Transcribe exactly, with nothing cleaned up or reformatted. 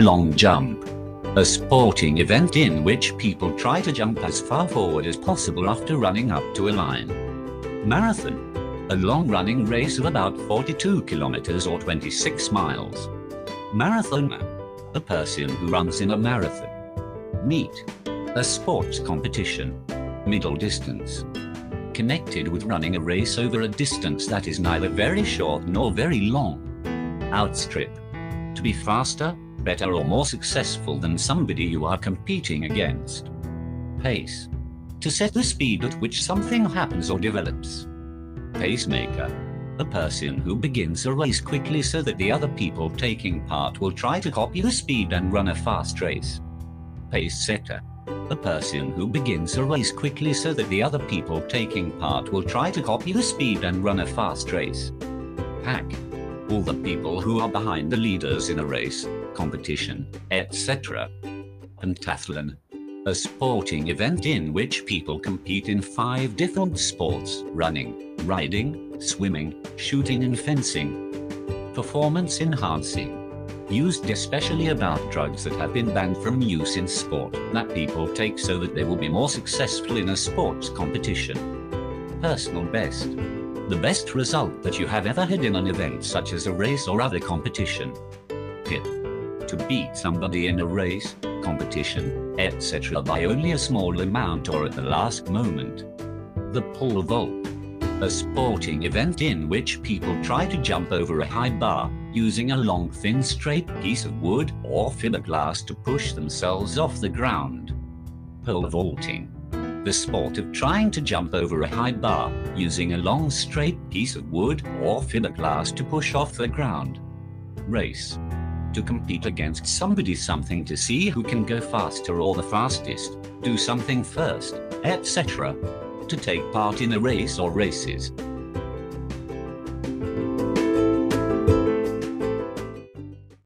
long jump, a sporting event in which people try to jump as far forward as possible after running up to a line. Marathon, a long-running race of about forty-two kilometers or twenty-six miles. Marathoner, a person who runs in a marathon. Meet, a sports competition. Middle distance, connected with running a race over a distance that is neither very short nor very long. Outstrip, to be faster, better or more successful than somebody you are competing against. Pace, to set the speed at which something happens or develops. Pacemaker, a person who begins a race quickly so that the other people taking part will try to copy the speed and run a fast race. Pace setter, a person who begins a race quickly so that the other people taking part will try to copy the speed and run a fast race. Pack, all the people who are behind the leaders in a race, competition, et cetera. Pentathlon, a sporting event in which people compete in five different sports: running, riding, swimming, shooting and fencing. Performance enhancing, used especially about drugs that have been banned from use in sport that people take so that they will be more successful in a sports competition. Personal best, the best result that you have ever had in an event such as a race or other competition. Pit, to beat somebody in a race, competition, et cetera by only a small amount or at the last moment. The pole vault, a sporting event in which people try to jump over a high bar, using a long thin straight piece of wood or fiberglass to push themselves off the ground. Pole vaulting, the sport of trying to jump over a high bar, using a long straight piece of wood or fiberglass to push off the ground. Race, to compete against somebody something to see who can go faster or the fastest, do something first, et cetera. To take part in a race or races,